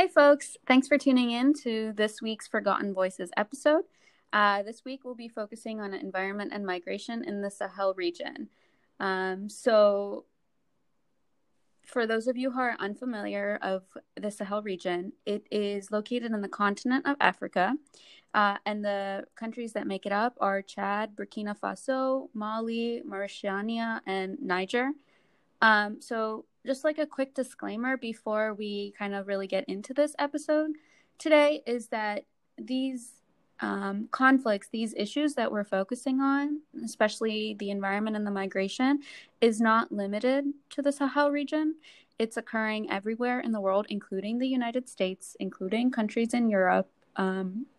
Hey folks, thanks for tuning in to this week's Forgotten Voices episode. This week we'll be focusing on environment and migration in the Sahel region. So for those of you who are unfamiliar of the Sahel region, it is located in the continent of Africa, and the countries that make it up are Chad, Burkina Faso, Mali, Mauritania, and Niger. So just like a quick disclaimer before we kind of really get into this episode today is that these conflicts, these issues that we're focusing on, especially the environment and the migration, is not limited to the Sahel region. It's occurring everywhere in the world, including the United States, including countries in Europe,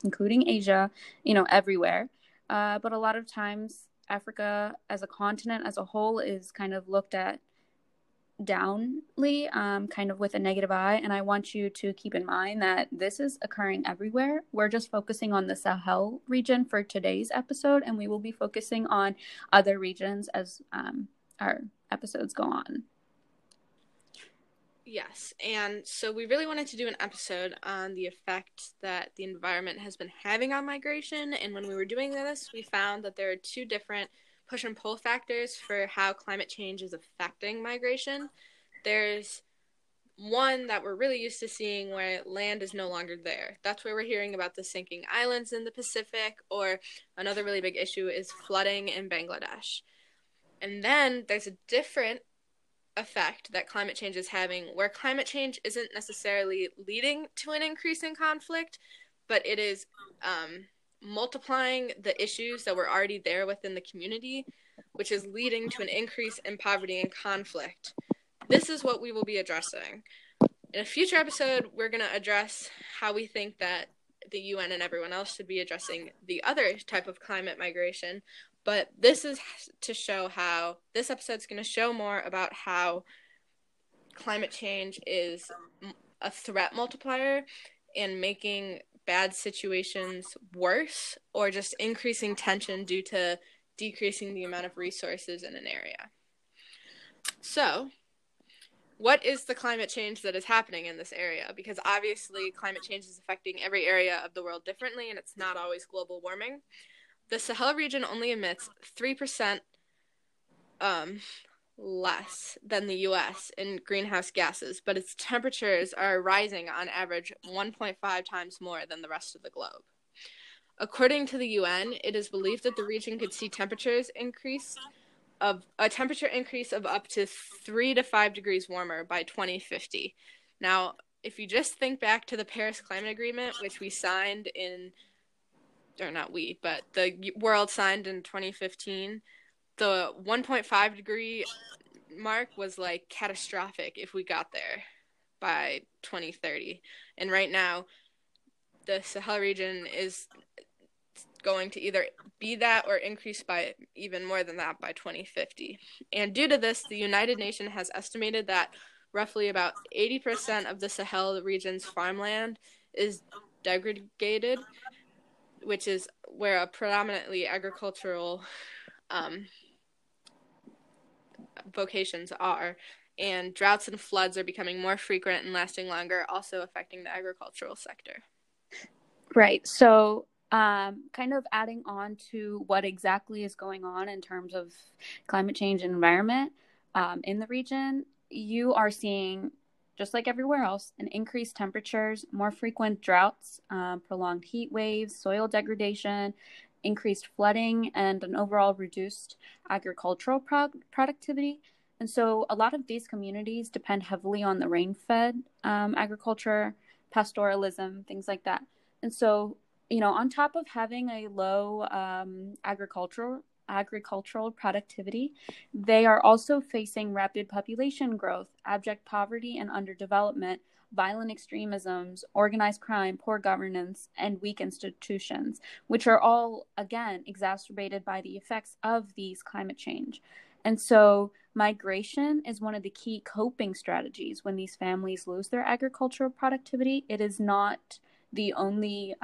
including Asia, everywhere. But a lot of times Africa as a continent as a whole is kind of looked at downly, kind of with a negative eye, and I want you to keep in mind that this is occurring everywhere. We're just focusing on the Sahel region for today's episode, and we will be focusing on other regions as our episodes go on. Yes, and so we really wanted to do an episode on the effect that the environment has been having on migration, and when we were doing this, we found that there are two different push and pull factors for how climate change is affecting migration. There's one that we're really used to seeing where land is no longer there. That's where we're hearing about the sinking islands in the Pacific, or another really big issue is flooding in Bangladesh. And then there's a different effect that climate change is having, where climate change isn't necessarily leading to an increase in conflict, but it is multiplying the issues that were already there within the community, which is leading to an increase in poverty and conflict. This is what we will be addressing. In a future episode, we're going to address how we think that the UN and everyone else should be addressing the other type of climate migration, but this is to show how, this episode's going to show more about how climate change is a threat multiplier and making bad situations worse, or just increasing tension due to decreasing the amount of resources in an area. So, what is the climate change that is happening in this area? Because obviously climate change is affecting every area of the world differently, and it's not always global warming. The Sahel region only emits 3% less than the U.S. in greenhouse gases, but its temperatures are rising on average 1.5 times more than the rest of the globe. According to the UN, it is believed that the region could see a temperature increase of up to 3 to 5 degrees warmer by 2050. Now, if you just think back to the Paris Climate Agreement, which we signed in, or not we, but the world signed in 2015, the 1.5 degree mark was like catastrophic if we got there by 2030. And right now, the Sahel region is going to either be that or increase by even more than that by 2050. And due to this, the United Nations has estimated that roughly about 80% of the Sahel region's farmland is degraded, which is where a predominantly agricultural vocations are, and droughts and floods are becoming more frequent and lasting longer, also affecting the agricultural sector. Right. So kind of adding on to what exactly is going on in terms of climate change and environment in the region, you are seeing, just like everywhere else, an increased temperatures, more frequent droughts, prolonged heat waves, soil degradation, increased flooding, and an overall reduced agricultural productivity. And so a lot of these communities depend heavily on the rain-fed agriculture, pastoralism, things like that. And so, on top of having a low agricultural productivity, they are also facing rapid population growth, abject poverty and underdevelopment, violent extremisms, organized crime, poor governance, and weak institutions, which are all, again, exacerbated by the effects of these climate change. And so migration is one of the key coping strategies when these families lose their agricultural productivity. It is not the only,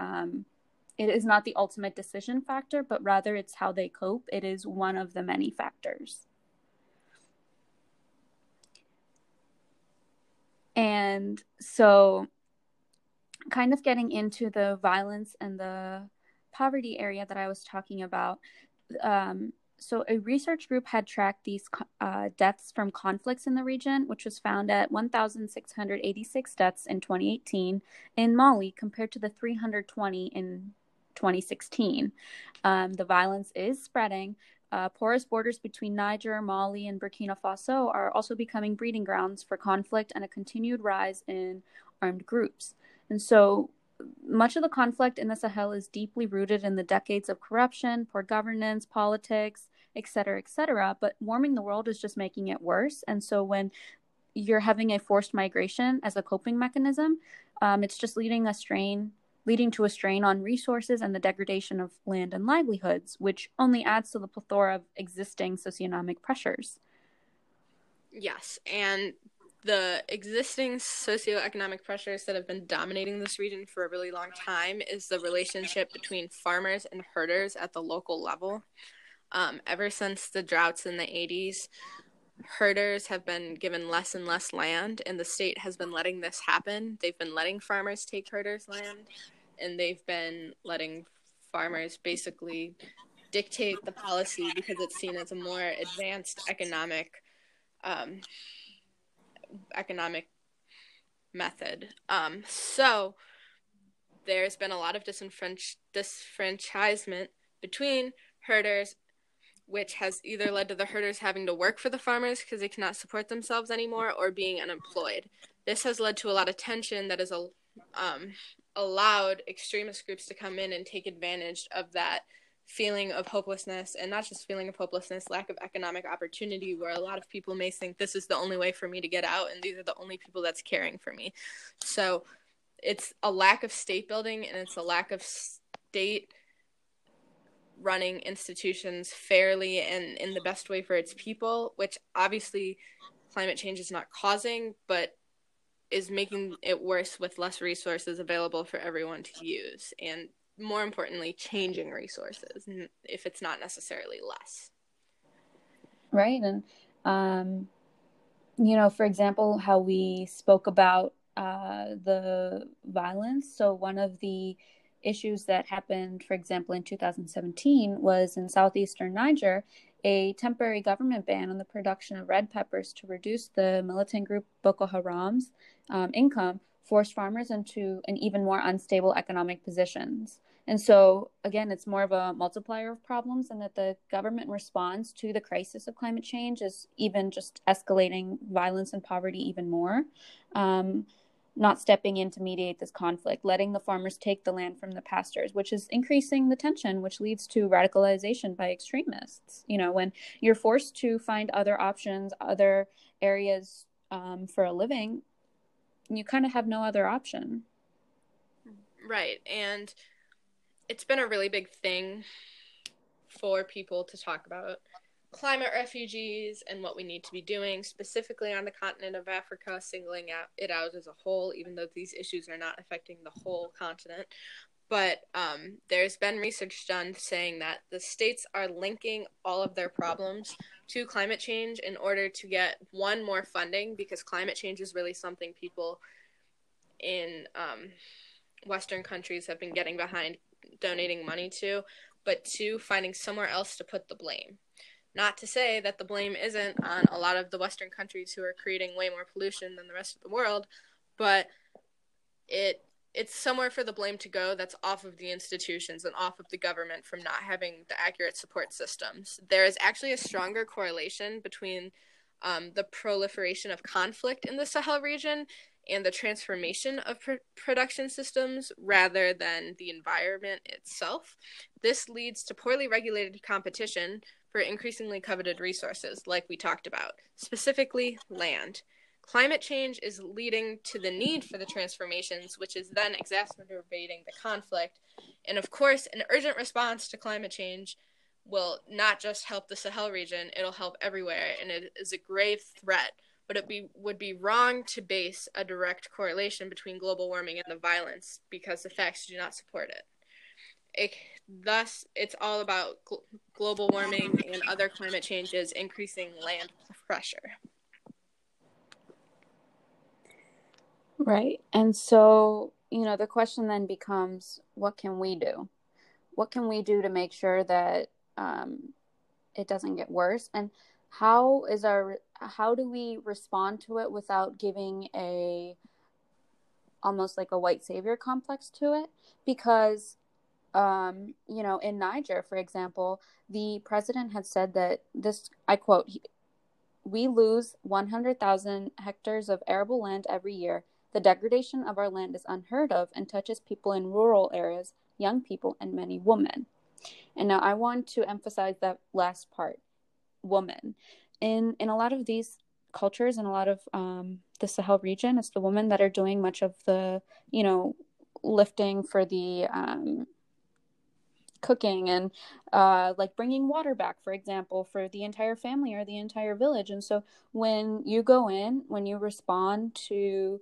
it is not the ultimate decision factor, but rather it's how they cope. It is one of the many factors. And so kind of getting into the violence and the poverty area that I was talking about, so a research group had tracked these deaths from conflicts in the region, which was found at 1,686 deaths in 2018 in Mali compared to the 320 in 2016. The violence is spreading. Porous borders between Niger, Mali, and Burkina Faso are also becoming breeding grounds for conflict and a continued rise in armed groups. And so much of the conflict in the Sahel is deeply rooted in the decades of corruption, poor governance, politics, et cetera, but warming the world is just making it worse. And so when you're having a forced migration as a coping mechanism, it's just leading to a strain on resources and the degradation of land and livelihoods, which only adds to the plethora of existing socioeconomic pressures. Yes, and the existing socioeconomic pressures that have been dominating this region for a really long time is the relationship between farmers and herders at the local level. Ever since the droughts in the 80s, herders have been given less and less land, and the state has been letting this happen. They've been letting farmers take herders' land, and they've been letting farmers basically dictate the policy because it's seen as a more advanced economic method. So there's been a lot of disenfranchisement between herders, which has either led to the herders having to work for the farmers because they cannot support themselves anymore, or being unemployed. This has led to a lot of tension that has allowed extremist groups to come in and take advantage of that feeling of hopelessness, and not just feeling of hopelessness, lack of economic opportunity, where a lot of people may think this is the only way for me to get out and these are the only people that's caring for me. So it's a lack of state building, and it's a lack of state running institutions fairly and in the best way for its people, which obviously climate change is not causing, but is making it worse with less resources available for everyone to use, and more importantly, changing resources, if it's not necessarily less. Right. And, for example, how we spoke about the violence. So one of the issues that happened, for example, in 2017 was in southeastern Niger, a temporary government ban on the production of red peppers to reduce the militant group Boko Haram's income forced farmers into an even more unstable economic positions. And so, again, it's more of a multiplier of problems, and that the government response to the crisis of climate change is even just escalating violence and poverty even more, not stepping in to mediate this conflict, letting the farmers take the land from the pastors, which is increasing the tension, which leads to radicalization by extremists. You know, when you're forced to find other options, other areas for a living, you kind of have no other option. Right. And it's been a really big thing for people to talk about climate refugees and what we need to be doing, specifically on the continent of Africa, singling out it out as a whole, even though these issues are not affecting the whole continent. But there's been research done saying that the states are linking all of their problems to climate change in order to get, one, more funding, because climate change is really something people in Western countries have been getting behind, donating money to, but two, finding somewhere else to put the blame. Not to say that the blame isn't on a lot of the Western countries who are creating way more pollution than the rest of the world, but it's somewhere for the blame to go that's off of the institutions and off of the government from not having the accurate support systems. There is actually a stronger correlation between the proliferation of conflict in the Sahel region and the transformation of production systems rather than the environment itself. This leads to poorly regulated competition for increasingly coveted resources, like we talked about, specifically land. Climate change is leading to the need for the transformations, which is then exacerbating the conflict. And of course, an urgent response to climate change will not just help the Sahel region, it'll help everywhere, and it is a grave threat. But it would be wrong to base a direct correlation between global warming and the violence, because the facts do not support it. Thus, it's all about global warming and other climate changes increasing land pressure. Right. And so you know, the question then becomes, what can we do? What can we do to make sure that it doesn't get worse? And how do we respond to it without giving almost like a white savior complex to it? Because, you know, in Niger, for example, the president had said that this, I quote, "We lose 100,000 hectares of arable land every year. The degradation of our land is unheard of and touches people in rural areas, young people, and many women." And now I want to emphasize that last part, woman. In a lot of these cultures, in a lot of the Sahel region, it's the women that are doing much of the, you know, lifting for the cooking and like bringing water back, for example, for the entire family or the entire village. And so when you go in, when you respond to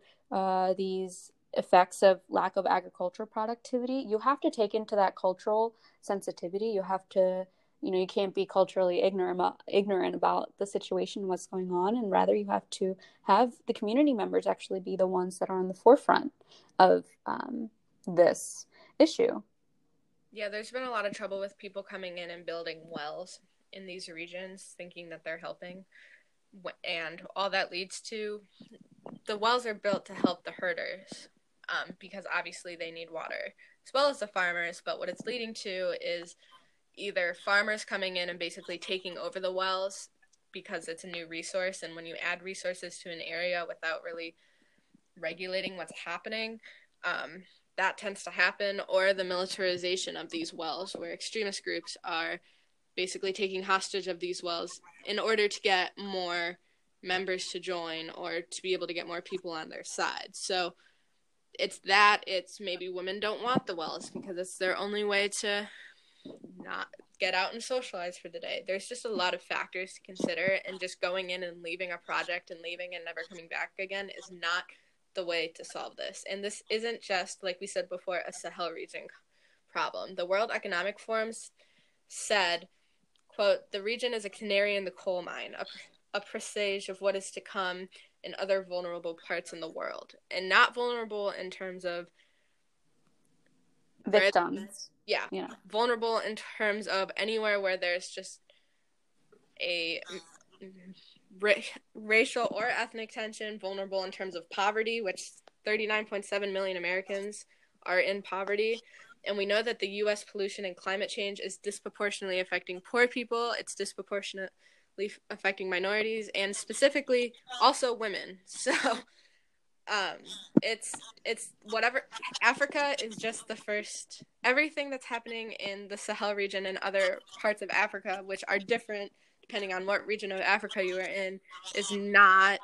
these effects of lack of agricultural productivity, you have to take into that cultural sensitivity. You have to, you know, you can't be culturally ignorant about the situation, what's going on, and rather you have to have the community members actually be the ones that are on the forefront of this issue. Yeah, there's been a lot of trouble with people coming in and building wells in these regions, thinking that they're helping. And all that leads to, the wells are built to help the herders because obviously they need water as well as the farmers. But what it's leading to is either farmers coming in and basically taking over the wells because it's a new resource. And when you add resources to an area without really regulating what's happening, that tends to happen. Or the militarization of these wells, where extremist groups are basically taking hostage of these wells in order to get more members to join or to be able to get more people on their side. So it's that, it's maybe women don't want the wells because it's their only way to not get out and socialize for the day. There's just a lot of factors to consider, and just going in and leaving a project and leaving and never coming back again is not the way to solve this. And this isn't just, like we said before, a Sahel region problem. The World Economic Forum said, quote, "The region is a canary in the coal mine, a presage of what is to come in other vulnerable parts in the world." And not vulnerable in terms of victims. Yeah. Vulnerable in terms of anywhere where there's just a racial or ethnic tension, vulnerable in terms of poverty, which 39.7 million Americans are in poverty. And we know that the U.S. pollution and climate change is disproportionately affecting poor people. It's disproportionately affecting minorities, and specifically also women. So it's whatever. Africa is just the first. Everything that's happening in the Sahel region and other parts of Africa, which are different depending on what region of Africa you are in, is not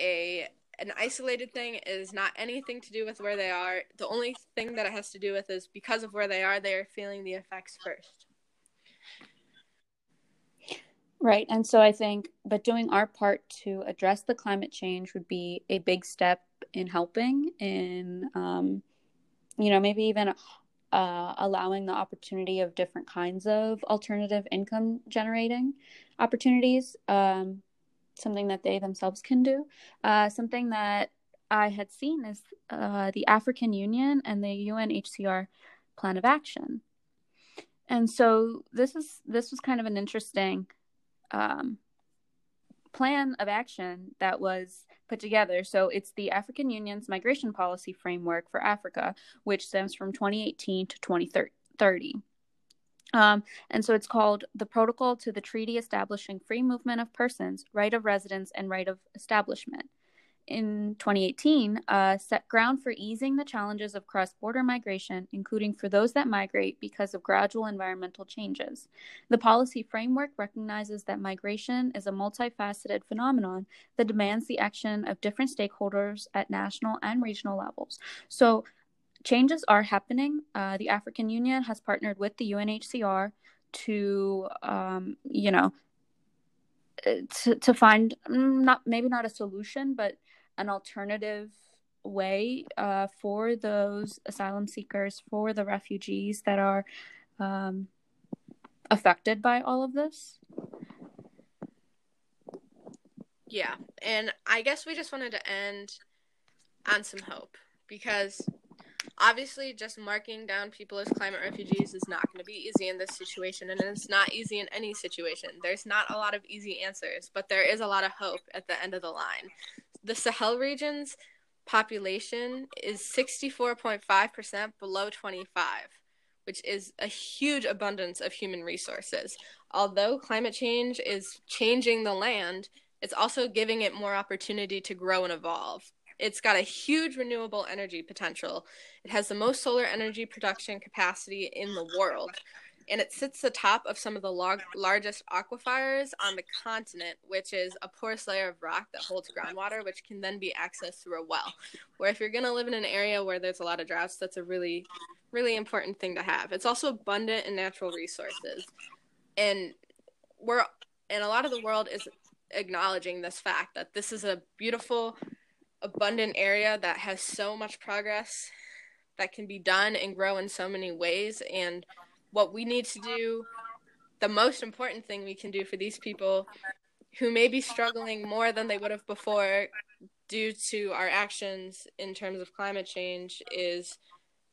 an isolated thing. It is not anything to do with where they are. The only thing that it has to do with is because of where they are feeling the effects first. Right. And so I think, but doing our part to address the climate change would be a big step in helping in, you know, maybe even allowing the opportunity of different kinds of alternative income generating opportunities, something that they themselves can do. Something that I had seen is the African Union and the UNHCR plan of action. And so this was kind of an interesting plan of action that was put together. So it's the African Union's Migration Policy Framework for Africa, which stems from 2018 to 2030. And so it's called the Protocol to the Treaty Establishing Free Movement of Persons, Right of Residence, and Right of Establishment. In 2018, set ground for easing the challenges of cross-border migration, including for those that migrate because of gradual environmental changes. The policy framework recognizes that migration is a multifaceted phenomenon that demands the action of different stakeholders at national and regional levels. So changes are happening. The African Union has partnered with the UNHCR to, you know, to find not a solution, but an alternative way for those asylum seekers, for the refugees that are affected by all of this. Yeah, and I guess we just wanted to end on some hope because obviously just marking down people as climate refugees is not going to be easy in this situation, and it's not easy in any situation. There's not a lot of easy answers, but there is a lot of hope at the end of the line. The Sahel region's population is 64.5% below 25, which is a huge abundance of human resources. Although climate change is changing the land, it's also giving it more opportunity to grow and evolve. It's got a huge renewable energy potential. It has the most solar energy production capacity in the world, and it sits atop of some of the largest aquifers on the continent, which is a porous layer of rock that holds groundwater, which can then be accessed through a well, where if you're going to live in an area where there's a lot of droughts, that's a really, really important thing to have. It's also abundant in natural resources, and a lot of the world is acknowledging this fact that this is a beautiful, abundant area that has so much progress that can be done and grow in so many ways. And what we need to do, the most important thing we can do for these people who may be struggling more than they would have before due to our actions in terms of climate change, is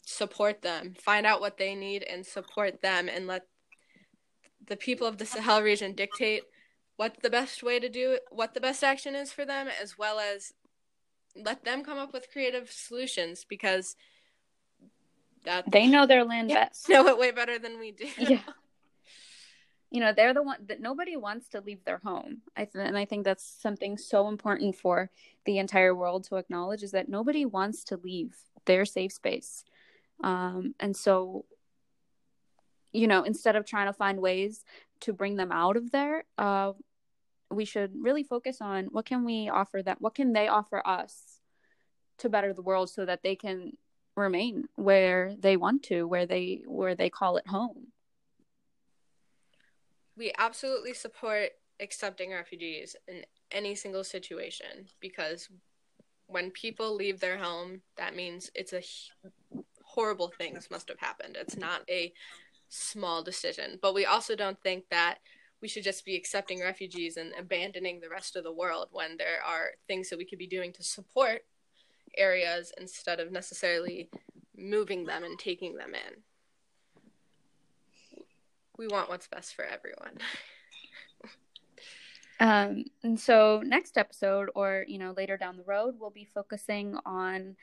support them, find out what they need and support them, and let the people of the Sahel region dictate what the best way to do it, what the best action is for them, as well as let them come up with creative solutions, because they know their land best. Know it way better than we do. Yeah. You know, they're the one that nobody wants to leave their home. And I think that's something so important for the entire world to acknowledge, is that nobody wants to leave their safe space. And so, you know, instead of trying to find ways to bring them out of there, we should really focus on what can we offer them, what can they offer us to better the world so that they can remain where they want to, where they call it home. We absolutely support accepting refugees in any single situation, because when people leave their home, that means it's horrible things must have happened. It's not a small decision, but we also don't think that we should just be accepting refugees and abandoning the rest of the world when there are things that we could be doing to support areas instead of necessarily moving them and taking them in. We want what's best for everyone. And so next episode, or, you know, later down the road, we'll be focusing on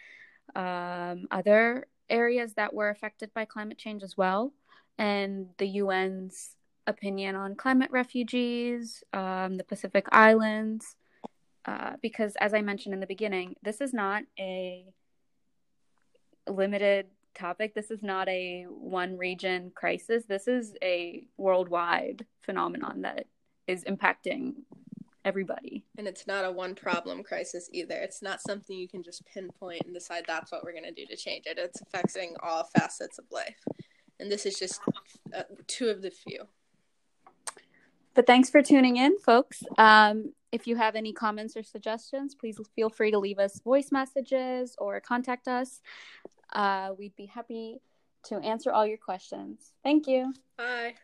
other areas that were affected by climate change as well, and the UN's opinion on climate refugees, the Pacific Islands, because as I mentioned in the beginning, this is not a limited topic. This is not a one region crisis. This is a worldwide phenomenon that is impacting everybody. And it's not a one problem crisis either. It's not something you can just pinpoint and decide that's what we're going to do to change it. It's affecting all facets of life. And this is just two of the few. But thanks for tuning in, folks. If you have any comments or suggestions, please feel free to leave us voice messages or contact us. We'd be happy to answer all your questions. Thank you. Bye.